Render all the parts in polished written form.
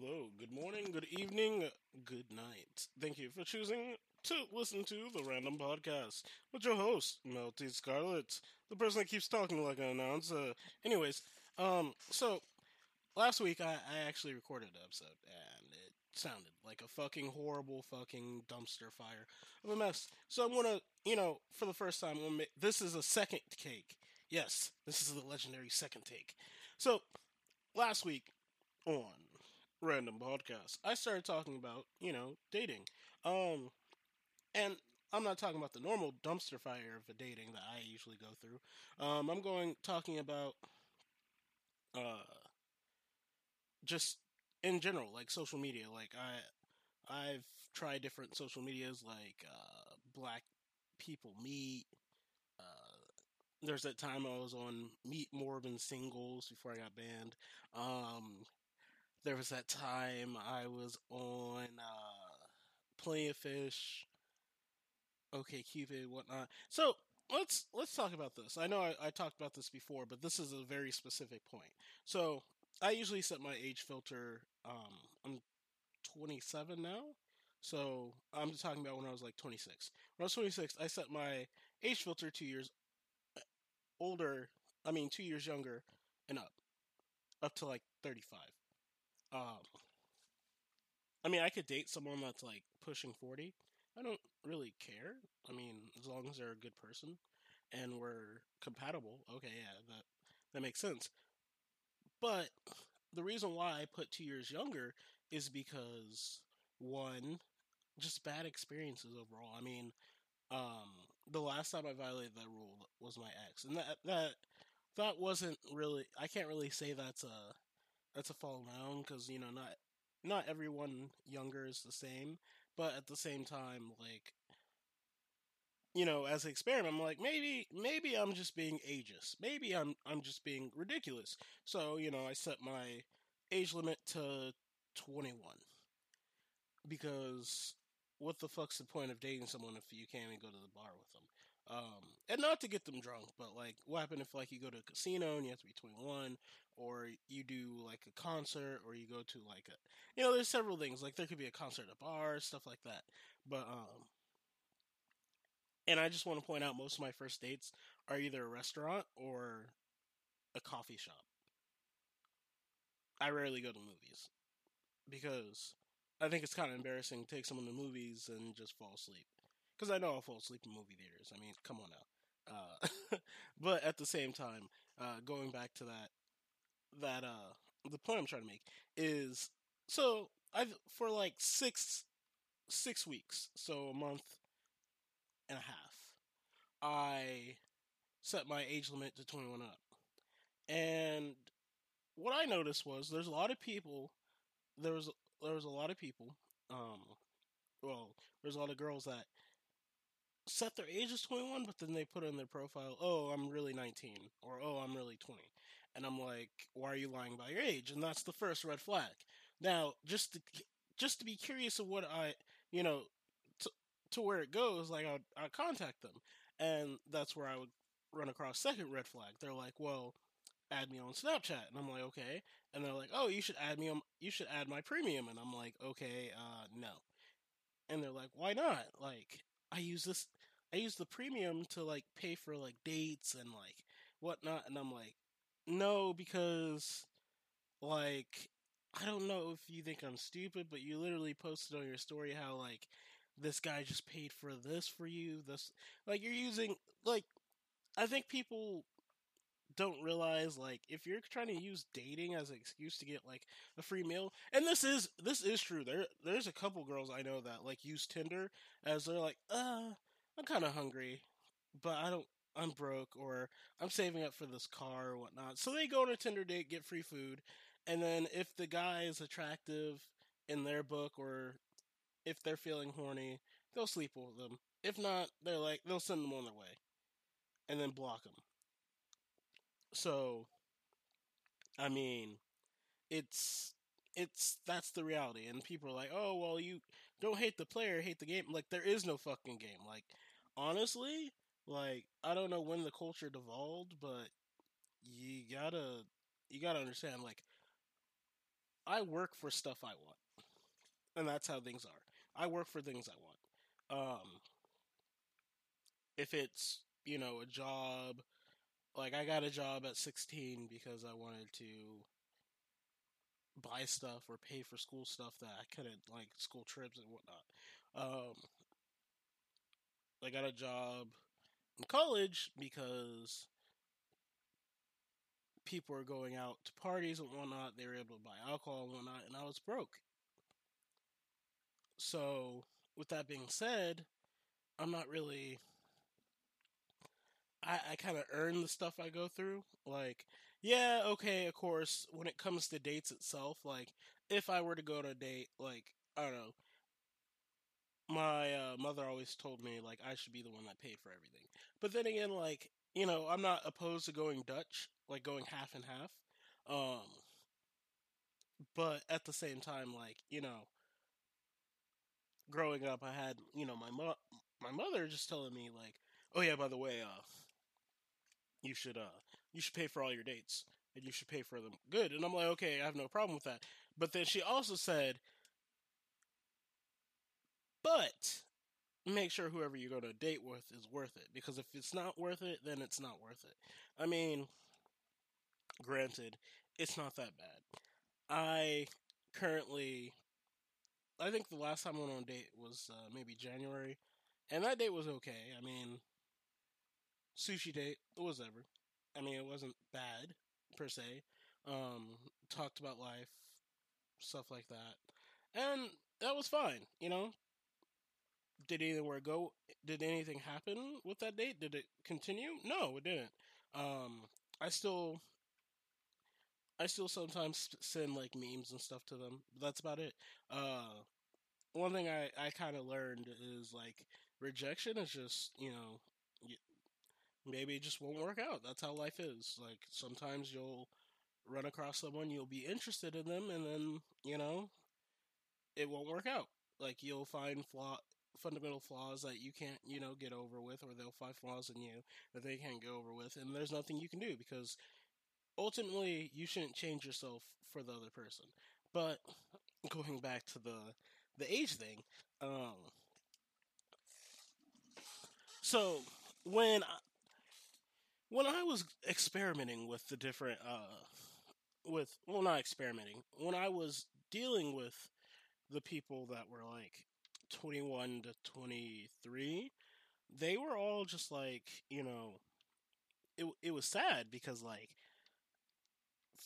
Hello, good morning, good evening, good night. Thank you for choosing to listen to The Random Podcast with your host, Melty Scarlet, the person that keeps talking like an announcer. So last week I actually recorded an episode, and it sounded like a fucking horrible fucking dumpster fire of a mess. So I'm gonna, for the first time, this is a second take. Yes, this is the legendary second take. So last week on Random Podcast, I started talking about, dating. And I'm not talking about the normal dumpster fire of a dating that I usually go through. I'm talking about, just in general, like social media. Like, I've tried different social medias, like, Black People Meet. There's that time I was on Meet Morbin Singles before I got banned. There was that time I was on, Plenty of Fish, OKCupid, whatnot. So let's talk about this. I know I talked about this before, but this is a very specific point. So I usually set my age filter. I'm 27 now, so I'm talking about when I was like 26. When I was 26, I set my age filter 2 years younger and up to like 35. I could date someone that's like pushing 40. I don't really care. As long as they're a good person and we're compatible. Okay, yeah, that makes sense. But the reason why I put 2 years younger is because, one, just bad experiences overall. The last time I violated that rule was my ex, and that wasn't really. I can't really say that's a fall down, because not everyone younger is the same. But at the same time, like, as an experiment, I'm like, maybe I'm just being ageist. Maybe I'm just being ridiculous. So, I set my age limit to 21. Because what the fuck's the point of dating someone if you can't even go to the bar with them? And not to get them drunk, but, like, what happens if, like, you go to a casino and you have to be 21, or you do, like, a concert, or you go to, like, a, there's several things, like, there could be a concert at a bar, stuff like that, but, and I just want to point out, most of my first dates are either a restaurant or a coffee shop. I rarely go to movies, because I think it's kind of embarrassing to take someone to movies and just fall asleep. Because I know I'll fall asleep in movie theaters. Come on now. But at the same time, going back to that the point I'm trying to make is, so I've, for like six weeks, so a month and a half, I set my age limit to 21 up. And what I noticed was there's a lot of girls that set their age as 21, but then they put in their profile, oh, I'm really 19, or oh, I'm really 20. And I'm like, why are you lying about your age? And that's the first red flag. Now, just to be curious of what I, to where it goes, like, I'd contact them. And that's where I would run across second red flag. They're like, well, add me on Snapchat. And I'm like, okay. And they're like, oh, you should add my premium. And I'm like, okay, no. And they're like, why not? Like, I use the premium to, like, pay for, like, dates and, like, whatnot, and I'm like, no, because, like, I don't know if you think I'm stupid, but you literally posted on your story how, like, this guy just paid for this for you, this, like, you're using, like, I think people don't realize, like, if you're trying to use dating as an excuse to get, like, a free meal, and this is true, there's a couple girls I know that, like, use Tinder as they're like, I'm kind of hungry, but I'm broke, or I'm saving up for this car, or whatnot, so they go on a Tinder date, get free food, and then if the guy is attractive in their book, or if they're feeling horny, they'll sleep with them, if not, they're like, they'll send them on their way, and then block them. So, that's the reality, and people are like, oh, well, you don't hate the player, hate the game. Like, there is no fucking game. Like, honestly, like, I don't know when the culture devolved, but you gotta understand, like, I work for stuff I want. And that's how things are. I work for things I want. If it's, you know, a job, like I got a job at 16 because I wanted to buy stuff or pay for school stuff that I couldn't, like school trips and whatnot. I got a job in college because people are going out to parties and whatnot. They were able to buy alcohol and whatnot, and I was broke. So, with that being said, I'm not really... I kind of earn the stuff I go through. Like, yeah, okay, of course, when it comes to dates itself, like, if I were to go to a date, like, I don't know, my mother always told me, like, I should be the one that paid for everything. But then again, like, you know, I'm not opposed to going Dutch, like, going half and half. But at the same time, like, you know, growing up, I had, you know, my mother just telling me, like, oh yeah, by the way, you should pay for all your dates, and you should pay for them good, and I'm like, okay, I have no problem with that, but then she also said, but make sure whoever you go to a date with is worth it, because if it's not worth it, then it's not worth it. I mean, granted, it's not that bad. I think the last time I went on a date was maybe January, and that date was okay. I mean, sushi date, whatever. I mean, it wasn't bad, per se. Talked about life, stuff like that, and that was fine, you know? Did anything happen with that date? Did it continue? No, it didn't. I still sometimes send, like, memes and stuff to them. But that's about it. One thing I kind of learned is, like, rejection is just, you know, maybe it just won't work out. That's how life is. Like, sometimes you'll run across someone, you'll be interested in them, and then, you know, it won't work out. Like, you'll find fundamental flaws that you can't, you know, get over with, or they'll find flaws in you that they can't get over with, and there's nothing you can do, because... ultimately, you shouldn't change yourself for the other person. But going back to the age thing, so when I was experimenting with the different when I was dealing with the people that were like 21 to 23, they were all just like, you know, it was sad because, like,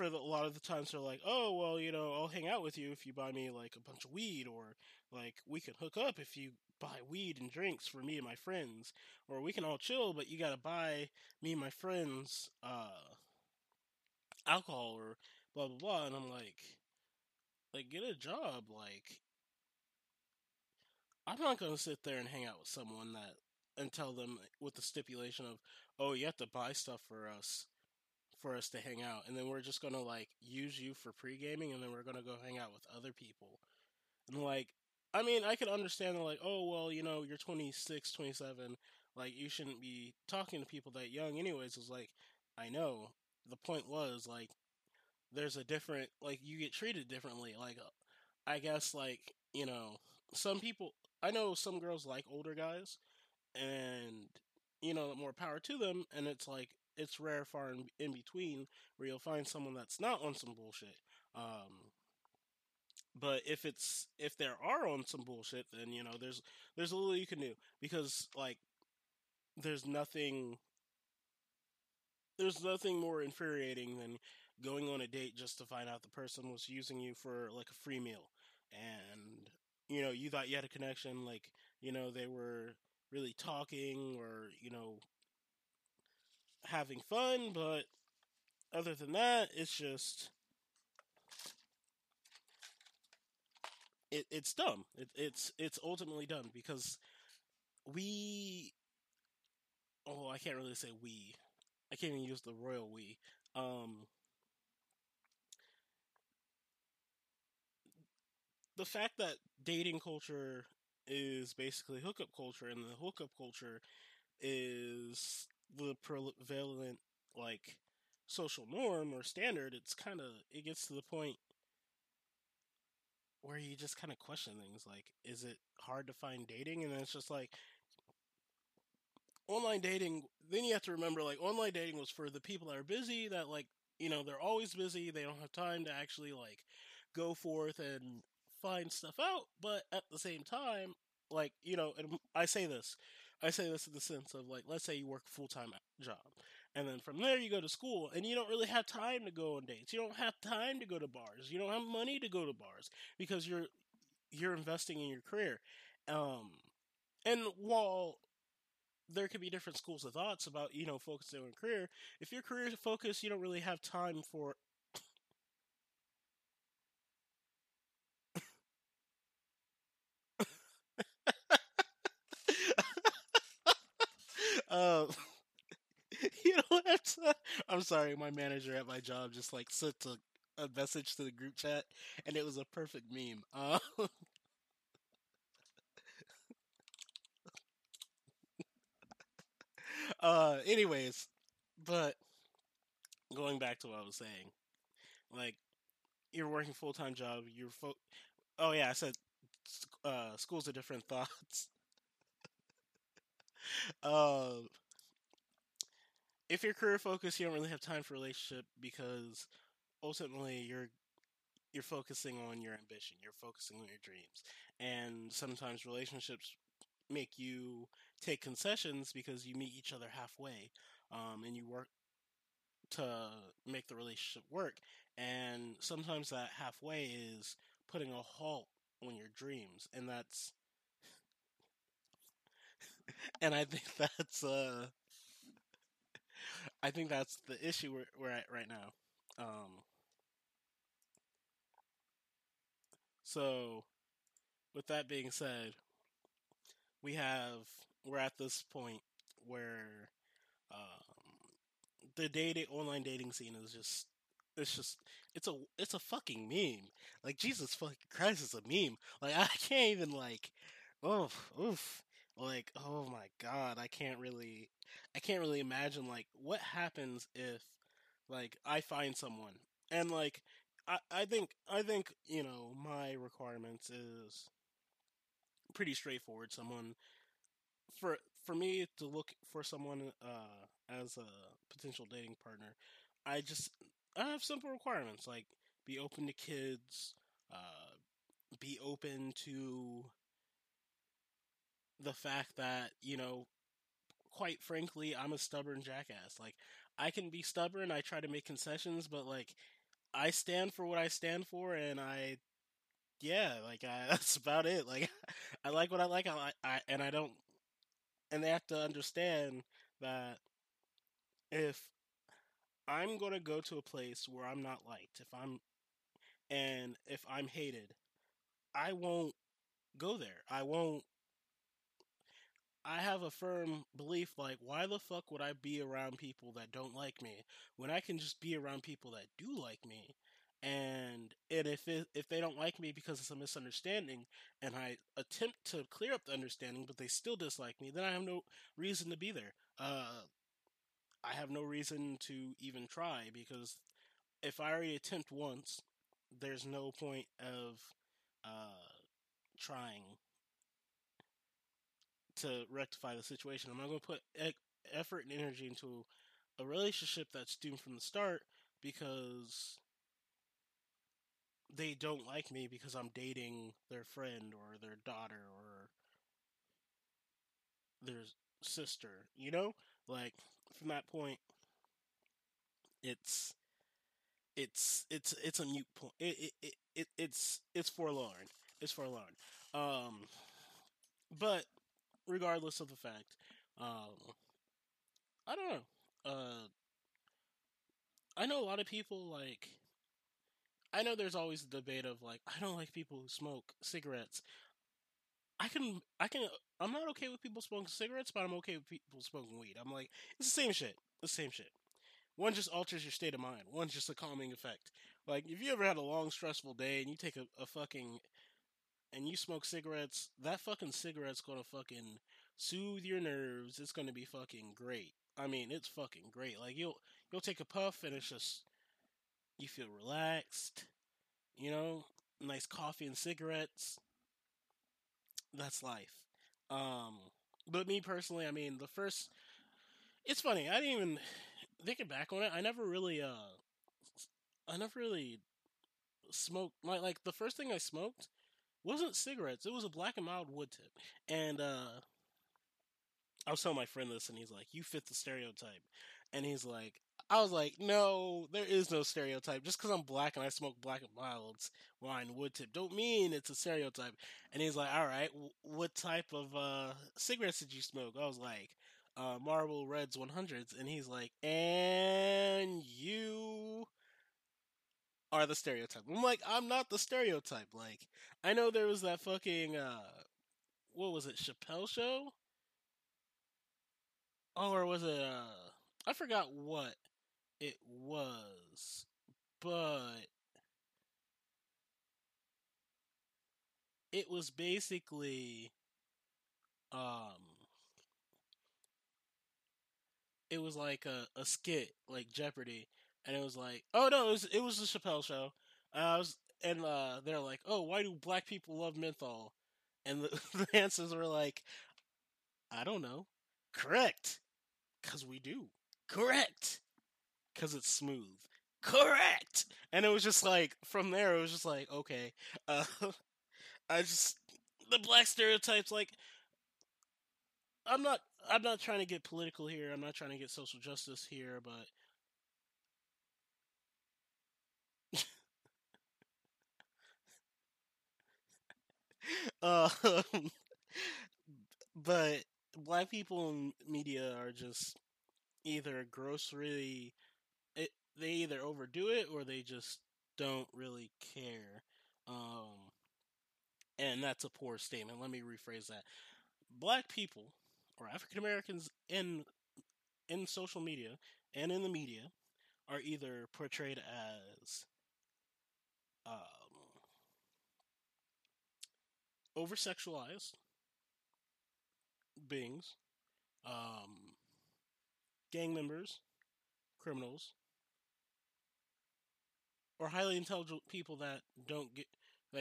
a lot of the times they're like, oh, well, you know, I'll hang out with you if you buy me, like, a bunch of weed, or, like, we can hook up if you buy weed and drinks for me and my friends, or we can all chill, but you gotta buy me and my friends, alcohol, or blah, blah, blah, and I'm like, get a job, like, I'm not gonna sit there and hang out with someone and tell them with the stipulation of, oh, you have to buy stuff for us to hang out, and then we're just gonna, like, use you for pre-gaming, and then we're gonna go hang out with other people. And, like, I mean, I could understand, like, oh, well, you know, you're 26, 27, like, you shouldn't be talking to people that young anyways. It's like, I know. The point was, like, there's a different, like, you get treated differently. Like, I guess, like, you know, some people, I know some girls like older guys, and, you know, more power to them, and it's like, it's rare far in between where you'll find someone that's not on some bullshit. But if there are on some bullshit, then, you know, there's a little you can do, because, like, there's nothing more infuriating than going on a date just to find out the person was using you for, like, a free meal. And, you know, you thought you had a connection, like, you know, they were really talking, or, you know, having fun, but other than that, it's just, it's dumb. It's ultimately dumb, because I can't really say we. I can't even use the royal we. The fact that dating culture is basically hookup culture, and the hookup culture is the prevalent, like, social norm or standard, it gets to the point where you just kind of question things like, is it hard to find dating? And then it's just like, online dating, then you have to remember, like, online dating was for the people that are busy, that, like, you know, they're always busy, they don't have time to actually, like, go forth and find stuff out, but at the same time, like, you know, and I say this in the sense of, like, let's say you work a full-time job, and then from there you go to school, and you don't really have time to go on dates, you don't have time to go to bars, you don't have money to go to bars, because you're investing in your career, and while there could be different schools of thoughts about, you know, focusing on career, if your career is focused, you don't really have time for you don't have to. I'm sorry, my manager at my job just like sent a message to the group chat, and it was a perfect meme. Anyways, but going back to what I was saying, like, you're working full-time job, you're oh yeah, I said schools of different thoughts. If you're career focused, you don't really have time for relationship, because ultimately you're focusing on your ambition, you're focusing on your dreams, and sometimes relationships make you take concessions because you meet each other halfway, and you work to make the relationship work, and sometimes that halfway is putting a halt on your dreams, and that's and I think that's the issue we're at right now. So with that being said, we're at this point where the online dating scene is it's a fucking meme. Like, Jesus fucking Christ, it's a meme. Like, I can't even, like, oof. Like, oh my God, I can't really imagine, like, what happens if, like, I find someone, and, like, I think, you know, my requirements is pretty straightforward. Someone, for me to look for someone, as a potential dating partner, I have simple requirements, like, be open to kids, be open to the fact that, you know, quite frankly, I'm a stubborn jackass. Like, I can be stubborn, I try to make concessions, but, like, I stand for what I stand for, and that's about it. Like, I like what I like, and they have to understand that if I'm gonna go to a place where I'm not liked, if I'm hated, I won't go there. I have a firm belief, like, why the fuck would I be around people that don't like me when I can just be around people that do like me? And if they don't like me because it's a misunderstanding, and I attempt to clear up the understanding, but they still dislike me, then I have no reason to be there. I have no reason to even try, because if I already attempt once, there's no point of trying to rectify the situation. I'm not going to put effort and energy into a relationship that's doomed from the start because they don't like me because I'm dating their friend or their daughter or their sister, you know? Like, from that point, it's a mute point. It's forlorn. It's forlorn. But regardless of the fact, I don't know. I know a lot of people, like, I know there's always the debate of, like, I don't like people who smoke cigarettes. I'm not okay with people smoking cigarettes, but I'm okay with people smoking weed. I'm like, it's the same shit. It's the same shit. One just alters your state of mind. One's just a calming effect. Like, if you ever had a long, stressful day and you take and you smoke cigarettes, that fucking cigarette's gonna fucking soothe your nerves. It's gonna be fucking great. I mean, it's fucking great. Like, you'll take a puff, and it's just, you feel relaxed, you know? nice coffee and cigarettes. That's life. But me personally, I mean, the first... It's funny, I didn't even... Thinking back on it, I never really smoked... Like, the first thing I smoked wasn't cigarettes. It was a Black and Mild wood tip. And, I was telling my friend this, and he's like, you fit the stereotype. And he's like... I was like, no, there is no stereotype. Just because I'm black and I smoke Black and Milds, wine, wood tip, don't mean it's a stereotype. And he's like, all right, what type of cigarettes did you smoke? I was like, Marble Reds 100s. And he's like, and you are the stereotype. I'm like, I'm not the stereotype. Like, I know there was that fucking, what was it, Chappelle Show? Oh, or was it, I forgot what it was, but it was basically, it was like a skit, like Jeopardy, and it was like, oh no, it was the Chappelle Show, they're like, oh, why do black people love menthol? And the answers were like, I don't know. Correct. 'Cause we do. Correct. 'Cause it's smooth. Correct. And it was just like, from there, it was just like, okay, the black stereotypes, like, I'm not trying to get political here. I'm not trying to get social justice here, but but black people in media are just either grossly, they either overdo it or they just don't really care. And that's a poor statement. Let me rephrase that. Black people, or African Americans in social media and in the media, are either portrayed as over-sexualized beings, gang members, criminals, or highly intelligent people that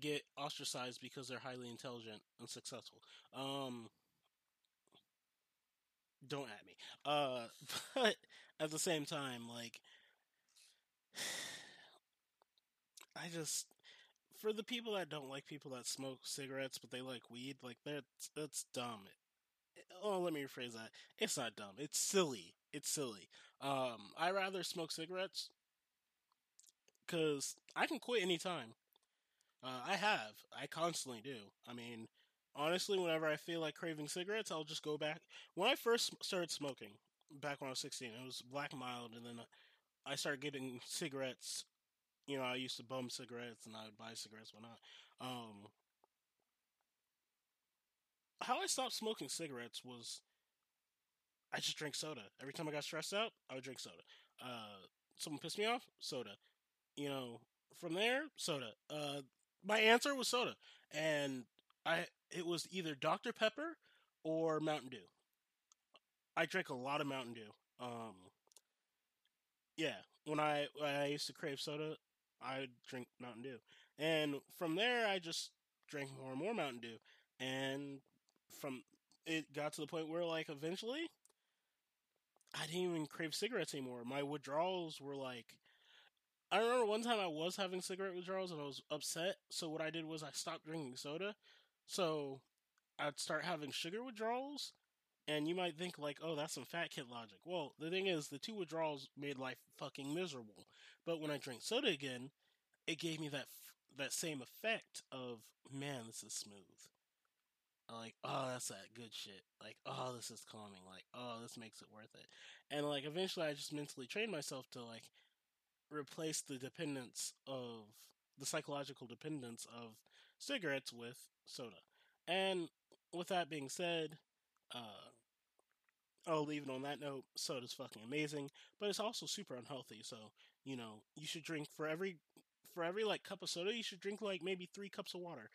get ostracized because they're highly intelligent and successful. Don't at me. But at the same time, like, I just, for the people that don't like people that smoke cigarettes but they like weed, like, that's dumb. Oh, let me rephrase that. It's not dumb. It's silly. I rather smoke cigarettes because I can quit anytime. I have. I constantly do. I mean, honestly, whenever I feel like craving cigarettes, I'll just go back. When I first started smoking, back when I was 16, it was Black Mild, and then I started getting cigarettes. You know, I used to bum cigarettes, and I would buy cigarettes, whatnot. How I stopped smoking cigarettes was, I just drank soda. Every time I got stressed out, I would drink soda. Someone pissed me off, soda. You know, from there, soda. My answer was soda. And it was either Dr. Pepper or Mountain Dew. I drank a lot of Mountain Dew. Yeah, when I used to crave soda, I would drink Mountain Dew. And from there, I just drank more and more Mountain Dew. And it got to the point where, like, eventually, I didn't even crave cigarettes anymore. My withdrawals were like, I remember one time I was having cigarette withdrawals and I was upset. So what I did was I stopped drinking soda. So I'd start having sugar withdrawals. And you might think, like, oh, that's some fat kid logic. Well, the thing is, the two withdrawals made life fucking miserable. But when I drank soda again, it gave me that same effect of, man, this is smooth. Like, oh, that's that good shit. Like, oh, this is calming. Like, oh, this makes it worth it. And, like, eventually I just mentally trained myself to, like, replace the dependence of, the psychological dependence of cigarettes with soda. And with that being said, I'll leave it on that note. Soda's fucking amazing, but it's also super unhealthy. So, you know, you should drink for every like cup of soda, you should drink like maybe 3 cups of water,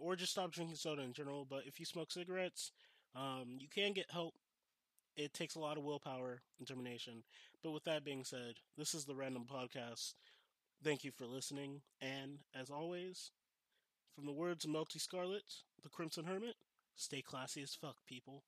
or just stop drinking soda in general. But if you smoke cigarettes, you can get help. It takes a lot of willpower and determination. But with that being said, this is the Random Podcast. Thank you for listening, and as always, from the words of Melty Scarlet, The Crimson Hermit, stay classy as fuck, people.